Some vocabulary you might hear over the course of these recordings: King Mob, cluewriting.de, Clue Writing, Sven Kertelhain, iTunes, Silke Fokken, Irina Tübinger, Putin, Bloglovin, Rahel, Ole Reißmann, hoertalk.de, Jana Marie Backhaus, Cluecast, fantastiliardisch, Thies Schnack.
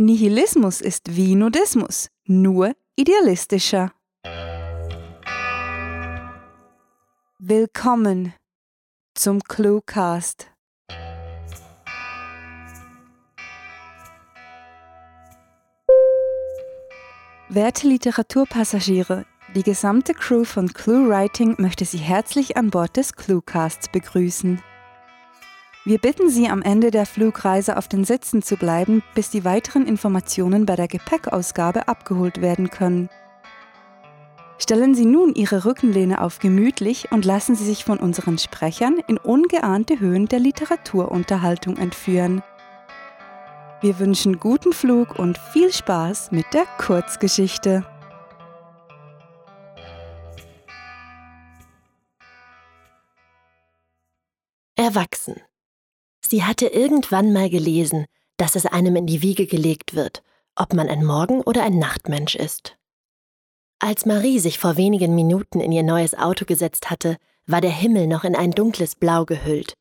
Nihilismus ist wie Nudismus, nur idealistischer. Willkommen zum Cluecast. Werte Literaturpassagiere, die gesamte Crew von Clue Writing möchte Sie herzlich an Bord des Cluecasts begrüßen. Wir bitten Sie, am Ende der Flugreise auf den Sitzen zu bleiben, bis die weiteren Informationen bei der Gepäckausgabe abgeholt werden können. Stellen Sie nun Ihre Rückenlehne auf gemütlich und lassen Sie sich von unseren Sprechern in ungeahnte Höhen der Literaturunterhaltung entführen. Wir wünschen guten Flug und viel Spaß mit der Kurzgeschichte. Erwachsen. Sie hatte irgendwann mal gelesen, dass es einem in die Wiege gelegt wird, ob man ein Morgen- oder ein Nachtmensch ist. Als Marie sich vor wenigen Minuten in ihr neues Auto gesetzt hatte, war der Himmel noch in ein dunkles Blau gehüllt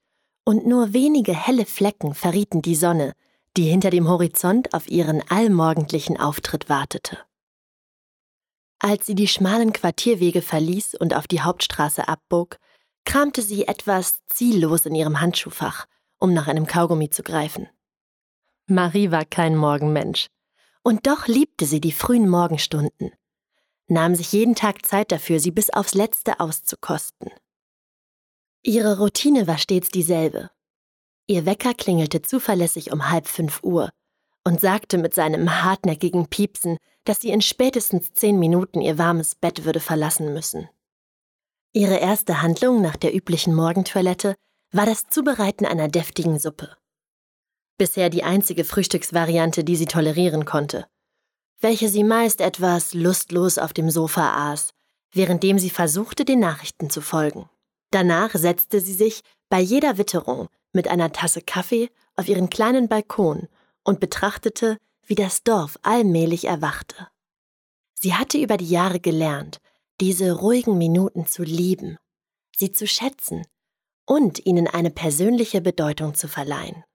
und nur wenige helle Flecken verrieten die Sonne, die hinter dem Horizont auf ihren allmorgendlichen Auftritt wartete. Als sie die schmalen Quartierwege verließ und auf die Hauptstraße abbog, kramte sie etwas ziellos in ihrem Handschuhfach, um nach einem Kaugummi zu greifen. Marie war kein Morgenmensch. Und doch liebte sie die frühen Morgenstunden, nahm sich jeden Tag Zeit dafür, sie bis aufs Letzte auszukosten. Ihre Routine war stets dieselbe. Ihr Wecker klingelte zuverlässig um 4:30 Uhr und sagte mit seinem hartnäckigen Piepsen, dass sie in spätestens 10 Minuten ihr warmes Bett würde verlassen müssen. Ihre erste Handlung nach der üblichen Morgentoilette war das Zubereiten einer deftigen Suppe. Bisher die einzige Frühstücksvariante, die sie tolerieren konnte, welche sie meist etwas lustlos auf dem Sofa aß, währenddem sie versuchte, den Nachrichten zu folgen. Danach setzte sie sich bei jeder Witterung mit einer Tasse Kaffee auf ihren kleinen Balkon und betrachtete, wie das Dorf allmählich erwachte. Sie hatte über die Jahre gelernt, diese ruhigen Minuten zu lieben, sie zu schätzen und ihnen eine persönliche Bedeutung zu verleihen.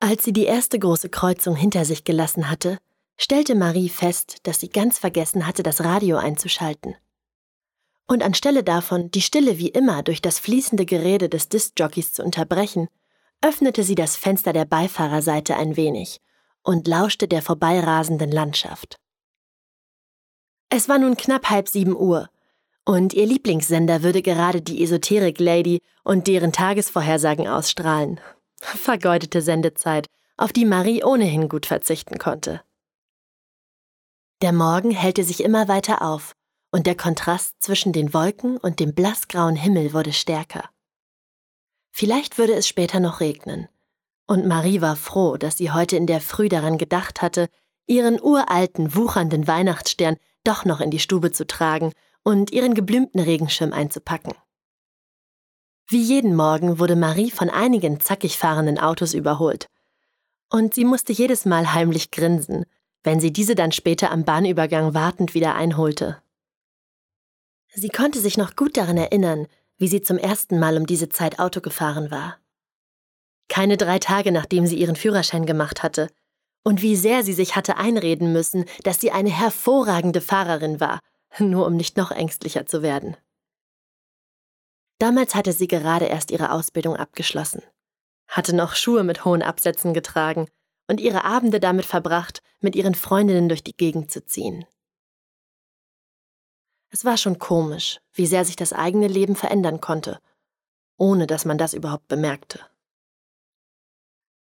Als sie die erste große Kreuzung hinter sich gelassen hatte, stellte Marie fest, dass sie ganz vergessen hatte, das Radio einzuschalten. Und anstelle davon, die Stille wie immer durch das fließende Gerede des Diskjockeys zu unterbrechen, öffnete sie das Fenster der Beifahrerseite ein wenig und lauschte der vorbeirasenden Landschaft. Es war nun knapp 6:30 Uhr. Und ihr Lieblingssender würde gerade die Esoterik-Lady und deren Tagesvorhersagen ausstrahlen. Vergeudete Sendezeit, auf die Marie ohnehin gut verzichten konnte. Der Morgen hellte sich immer weiter auf und der Kontrast zwischen den Wolken und dem blassgrauen Himmel wurde stärker. Vielleicht würde es später noch regnen. Und Marie war froh, dass sie heute in der Früh daran gedacht hatte, ihren uralten, wuchernden Weihnachtsstern doch noch in die Stube zu tragen und ihren geblümten Regenschirm einzupacken. Wie jeden Morgen wurde Marie von einigen zackig fahrenden Autos überholt. Und sie musste jedes Mal heimlich grinsen, wenn sie diese dann später am Bahnübergang wartend wieder einholte. Sie konnte sich noch gut daran erinnern, wie sie zum ersten Mal um diese Zeit Auto gefahren war. Keine 3 Tage, nachdem sie ihren Führerschein gemacht hatte. Und wie sehr sie sich hatte einreden müssen, dass sie eine hervorragende Fahrerin war, nur um nicht noch ängstlicher zu werden. Damals hatte sie gerade erst ihre Ausbildung abgeschlossen, hatte noch Schuhe mit hohen Absätzen getragen und ihre Abende damit verbracht, mit ihren Freundinnen durch die Gegend zu ziehen. Es war schon komisch, wie sehr sich das eigene Leben verändern konnte, ohne dass man das überhaupt bemerkte.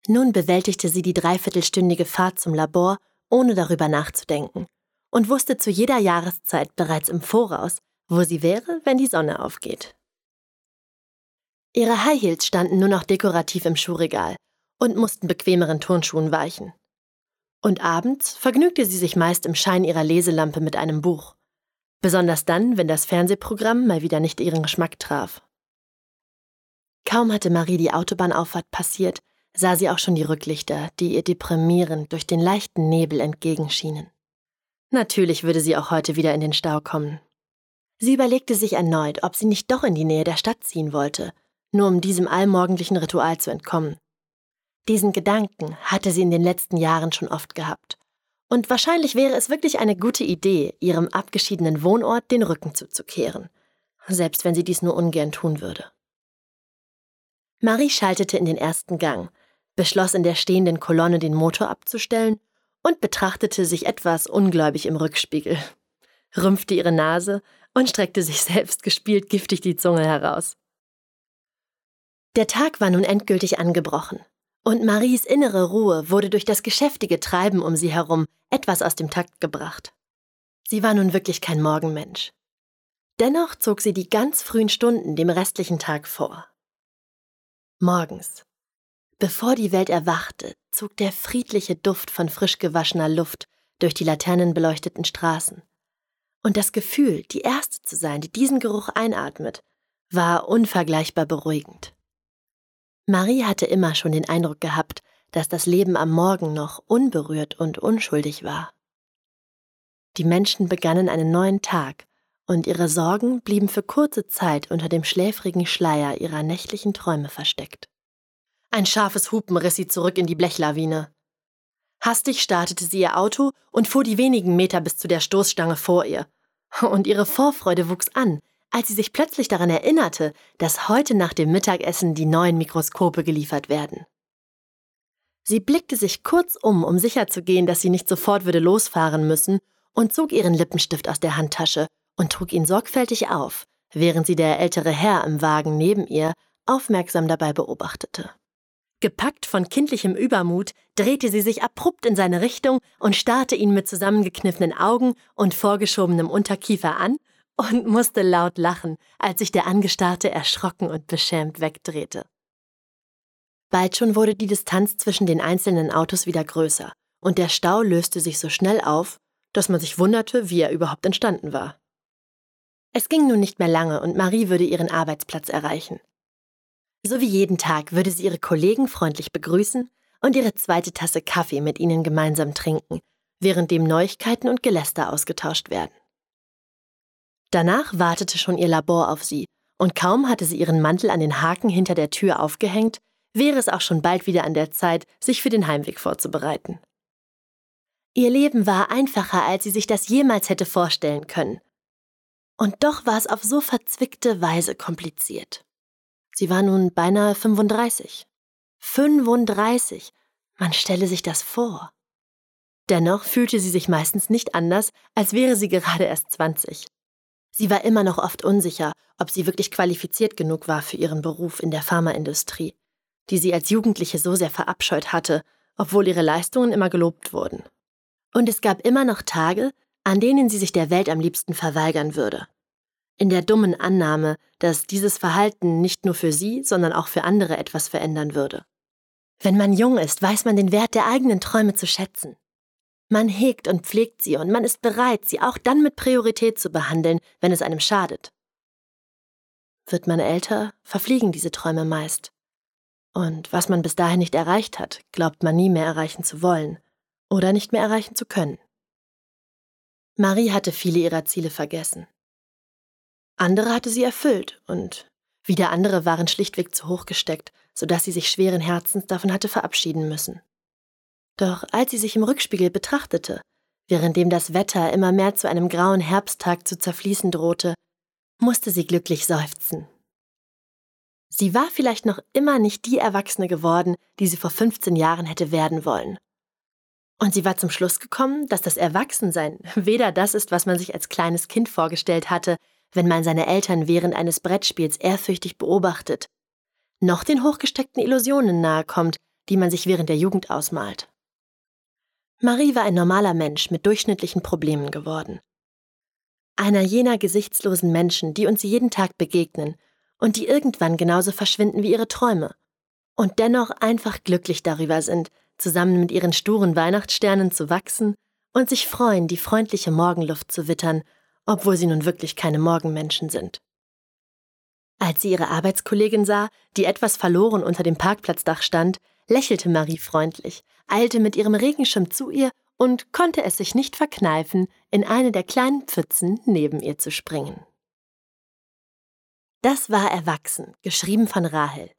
Nun bewältigte sie die dreiviertelstündige Fahrt zum Labor, ohne darüber nachzudenken. Und wusste zu jeder Jahreszeit bereits im Voraus, wo sie wäre, wenn die Sonne aufgeht. Ihre High Heels standen nur noch dekorativ im Schuhregal und mussten bequemeren Turnschuhen weichen. Und abends vergnügte sie sich meist im Schein ihrer Leselampe mit einem Buch. Besonders dann, wenn das Fernsehprogramm mal wieder nicht ihren Geschmack traf. Kaum hatte Marie die Autobahnauffahrt passiert, sah sie auch schon die Rücklichter, die ihr deprimierend durch den leichten Nebel entgegenschienen. Natürlich würde sie auch heute wieder in den Stau kommen. Sie überlegte sich erneut, ob sie nicht doch in die Nähe der Stadt ziehen wollte, nur um diesem allmorgendlichen Ritual zu entkommen. Diesen Gedanken hatte sie in den letzten Jahren schon oft gehabt. Und wahrscheinlich wäre es wirklich eine gute Idee, ihrem abgeschiedenen Wohnort den Rücken zuzukehren. Selbst wenn sie dies nur ungern tun würde. Marie schaltete in den ersten Gang, beschloss in der stehenden Kolonne den Motor abzustellen und betrachtete sich etwas ungläubig im Rückspiegel, rümpfte ihre Nase und streckte sich selbst gespielt giftig die Zunge heraus. Der Tag war nun endgültig angebrochen und Maries innere Ruhe wurde durch das geschäftige Treiben um sie herum etwas aus dem Takt gebracht. Sie war nun wirklich kein Morgenmensch. Dennoch zog sie die ganz frühen Stunden dem restlichen Tag vor. Morgens, bevor die Welt erwachte, zog der friedliche Duft von frisch gewaschener Luft durch die laternenbeleuchteten Straßen. Und das Gefühl, die Erste zu sein, die diesen Geruch einatmet, war unvergleichbar beruhigend. Marie hatte immer schon den Eindruck gehabt, dass das Leben am Morgen noch unberührt und unschuldig war. Die Menschen begannen einen neuen Tag und ihre Sorgen blieben für kurze Zeit unter dem schläfrigen Schleier ihrer nächtlichen Träume versteckt. Ein scharfes Hupen riss sie zurück in die Blechlawine. Hastig startete sie ihr Auto und fuhr die wenigen Meter bis zu der Stoßstange vor ihr. Und ihre Vorfreude wuchs an, als sie sich plötzlich daran erinnerte, dass heute nach dem Mittagessen die neuen Mikroskope geliefert werden. Sie blickte sich kurz um sicherzugehen, dass sie nicht sofort würde losfahren müssen, und zog ihren Lippenstift aus der Handtasche und trug ihn sorgfältig auf, während sie der ältere Herr im Wagen neben ihr aufmerksam dabei beobachtete. Gepackt von kindlichem Übermut drehte sie sich abrupt in seine Richtung und starrte ihn mit zusammengekniffenen Augen und vorgeschobenem Unterkiefer an und musste laut lachen, als sich der Angestarrte erschrocken und beschämt wegdrehte. Bald schon wurde die Distanz zwischen den einzelnen Autos wieder größer und der Stau löste sich so schnell auf, dass man sich wunderte, wie er überhaupt entstanden war. Es ging nun nicht mehr lange und Marie würde ihren Arbeitsplatz erreichen. So wie jeden Tag würde sie ihre Kollegen freundlich begrüßen und ihre zweite Tasse Kaffee mit ihnen gemeinsam trinken, währenddem Neuigkeiten und Geläster ausgetauscht werden. Danach wartete schon ihr Labor auf sie und kaum hatte sie ihren Mantel an den Haken hinter der Tür aufgehängt, wäre es auch schon bald wieder an der Zeit, sich für den Heimweg vorzubereiten. Ihr Leben war einfacher, als sie sich das jemals hätte vorstellen können. Und doch war es auf so verzwickte Weise kompliziert. Sie war nun beinahe 35. 35! Man stelle sich das vor. Dennoch fühlte sie sich meistens nicht anders, als wäre sie gerade erst 20. Sie war immer noch oft unsicher, ob sie wirklich qualifiziert genug war für ihren Beruf in der Pharmaindustrie, die sie als Jugendliche so sehr verabscheut hatte, obwohl ihre Leistungen immer gelobt wurden. Und es gab immer noch Tage, an denen sie sich der Welt am liebsten verweigern würde. In der dummen Annahme, dass dieses Verhalten nicht nur für sie, sondern auch für andere etwas verändern würde. Wenn man jung ist, weiß man den Wert der eigenen Träume zu schätzen. Man hegt und pflegt sie und man ist bereit, sie auch dann mit Priorität zu behandeln, wenn es einem schadet. Wird man älter, verfliegen diese Träume meist. Und was man bis dahin nicht erreicht hat, glaubt man nie mehr erreichen zu wollen oder nicht mehr erreichen zu können. Marie hatte viele ihrer Ziele vergessen. Andere hatte sie erfüllt und wieder andere waren schlichtweg zu hoch gesteckt, sodass sie sich schweren Herzens davon hatte verabschieden müssen. Doch als sie sich im Rückspiegel betrachtete, währenddem das Wetter immer mehr zu einem grauen Herbsttag zu zerfließen drohte, musste sie glücklich seufzen. Sie war vielleicht noch immer nicht die Erwachsene geworden, die sie vor 15 Jahren hätte werden wollen. Und sie war zum Schluss gekommen, dass das Erwachsensein weder das ist, was man sich als kleines Kind vorgestellt hatte, wenn man seine Eltern während eines Brettspiels ehrfürchtig beobachtet, noch den hochgesteckten Illusionen nahe kommt, die man sich während der Jugend ausmalt. Marie war ein normaler Mensch mit durchschnittlichen Problemen geworden. Einer jener gesichtslosen Menschen, die uns jeden Tag begegnen und die irgendwann genauso verschwinden wie ihre Träume und dennoch einfach glücklich darüber sind, zusammen mit ihren sturen Weihnachtssternen zu wachsen und sich freuen, die freundliche Morgenluft zu wittern, obwohl sie nun wirklich keine Morgenmenschen sind. Als sie ihre Arbeitskollegin sah, die etwas verloren unter dem Parkplatzdach stand, lächelte Marie freundlich, eilte mit ihrem Regenschirm zu ihr und konnte es sich nicht verkneifen, in eine der kleinen Pfützen neben ihr zu springen. Das war Erwachsen, geschrieben von Rahel.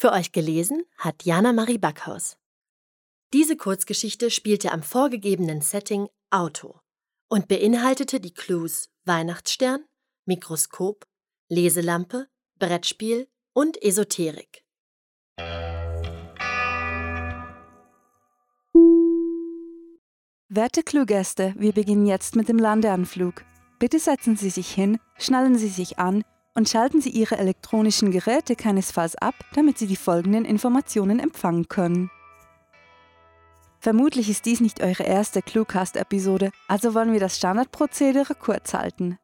Für euch gelesen hat Jana Marie Backhaus. Diese Kurzgeschichte spielte am vorgegebenen Setting Auto und beinhaltete die Clues Weihnachtsstern, Mikroskop, Leselampe, Brettspiel und Esoterik. Werte Clue-Gäste, wir beginnen jetzt mit dem Landeanflug. Bitte setzen Sie sich hin, schnallen Sie sich an und schalten Sie Ihre elektronischen Geräte keinesfalls ab, damit Sie die folgenden Informationen empfangen können. Vermutlich ist dies nicht eure erste Cluecast-Episode, also wollen wir das Standardprozedere kurz halten.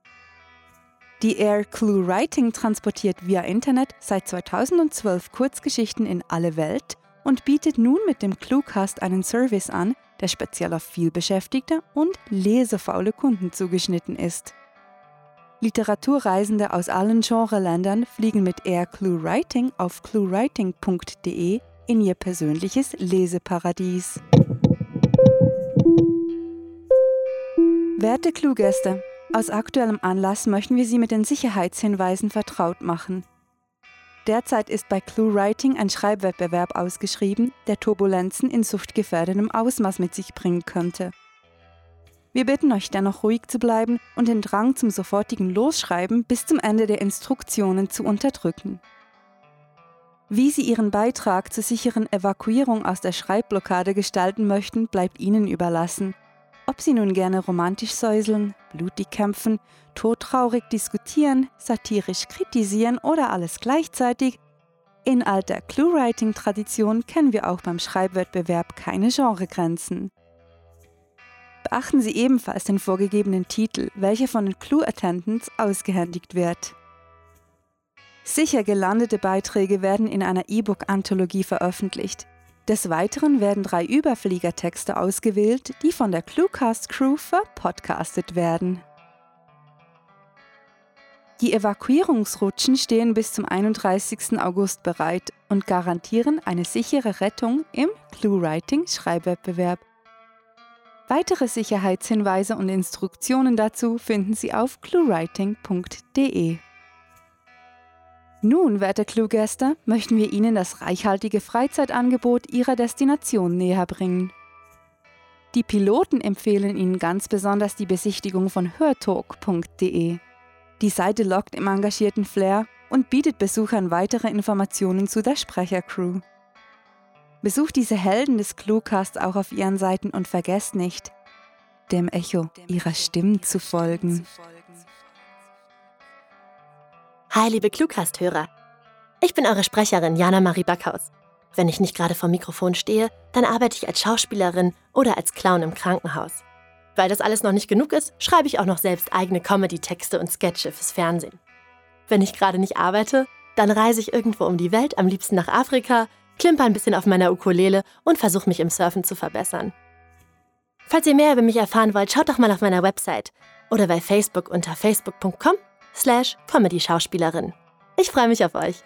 Die Air Clue Writing transportiert via Internet seit 2012 Kurzgeschichten in alle Welt und bietet nun mit dem Cluecast einen Service an, der speziell auf vielbeschäftigte und lesefaule Kunden zugeschnitten ist. Literaturreisende aus allen Genreländern fliegen mit Air Clue Writing auf cluewriting.de in ihr persönliches Leseparadies. Werte Clue-Gäste, aus aktuellem Anlass möchten wir Sie mit den Sicherheitshinweisen vertraut machen. Derzeit ist bei Clue Writing ein Schreibwettbewerb ausgeschrieben, der Turbulenzen in suchtgefährdetem Ausmaß mit sich bringen könnte. Wir bitten euch dennoch ruhig zu bleiben und den Drang zum sofortigen Losschreiben bis zum Ende der Instruktionen zu unterdrücken. Wie Sie Ihren Beitrag zur sicheren Evakuierung aus der Schreibblockade gestalten möchten, bleibt Ihnen überlassen. Ob Sie nun gerne romantisch säuseln, blutig kämpfen, todtraurig diskutieren, satirisch kritisieren oder alles gleichzeitig, in alter Clue-Writing-Tradition kennen wir auch beim Schreibwettbewerb keine Genregrenzen. Beachten Sie ebenfalls den vorgegebenen Titel, welcher von den Clue Attendants ausgehändigt wird. Sicher gelandete Beiträge werden in einer E-Book-Anthologie veröffentlicht. Des Weiteren werden 3 Überfliegertexte ausgewählt, die von der Cluecast-Crew verpodcastet werden. Die Evakuierungsrutschen stehen bis zum 31. August bereit und garantieren eine sichere Rettung im Clue-Writing-Schreibwettbewerb. Weitere Sicherheitshinweise und Instruktionen dazu finden Sie auf cluewriting.de. Nun, werte Clue-Gäste, möchten wir Ihnen das reichhaltige Freizeitangebot Ihrer Destination näher bringen. Die Piloten empfehlen Ihnen ganz besonders die Besichtigung von hoertalk.de. Die Seite lockt im engagierten Flair und bietet Besuchern weitere Informationen zu der Sprechercrew. Besucht diese Helden des Cluecasts auch auf ihren Seiten und vergesst nicht, dem Echo ihrer Stimmen zu folgen. Hi, liebe Cluecast-Hörer. Ich bin eure Sprecherin Jana Marie Backhaus. Wenn ich nicht gerade vor dem Mikrofon stehe, dann arbeite ich als Schauspielerin oder als Clown im Krankenhaus. Weil das alles noch nicht genug ist, schreibe ich auch noch selbst eigene Comedy-Texte und Sketche fürs Fernsehen. Wenn ich gerade nicht arbeite, dann reise ich irgendwo um die Welt, am liebsten nach Afrika, klimper ein bisschen auf meiner Ukulele und versuche mich im Surfen zu verbessern. Falls ihr mehr über mich erfahren wollt, schaut doch mal auf meiner Website oder bei Facebook unter facebook.com/Comedy-Schauspielerin. Ich freue mich auf euch.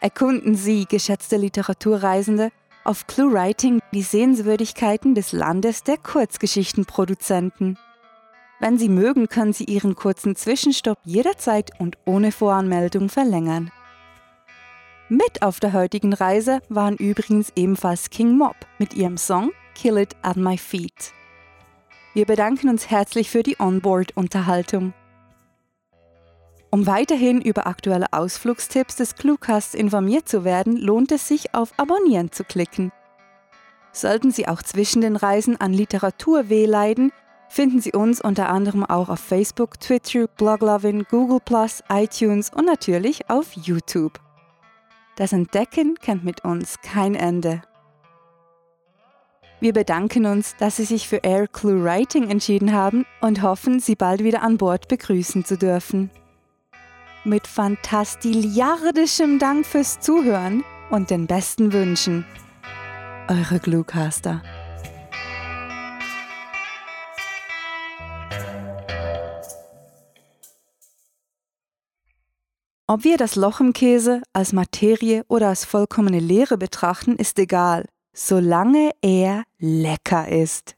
Erkunden Sie, geschätzte Literaturreisende, auf Clue Writing die Sehenswürdigkeiten des Landes der Kurzgeschichtenproduzenten. Wenn Sie mögen, können Sie Ihren kurzen Zwischenstopp jederzeit und ohne Voranmeldung verlängern. Mit auf der heutigen Reise waren übrigens ebenfalls King Mob mit ihrem Song Kill It at My Feet. Wir bedanken uns herzlich für die Onboard-Unterhaltung. Um weiterhin über aktuelle Ausflugstipps des Cluecasts informiert zu werden, lohnt es sich, auf Abonnieren zu klicken. Sollten Sie auch zwischen den Reisen an Literaturweh leiden, finden Sie uns unter anderem auch auf Facebook, Twitter, Bloglovin, Google+, iTunes und natürlich auf YouTube. Das Entdecken kennt mit uns kein Ende. Wir bedanken uns, dass Sie sich für Air Clue Writing entschieden haben und hoffen, Sie bald wieder an Bord begrüßen zu dürfen. Mit fantastiliardischem Dank fürs Zuhören und den besten Wünschen. Eure Cluecaster. Ob wir das Loch im Käse als Materie oder als vollkommene Leere betrachten, ist egal, solange er lecker ist.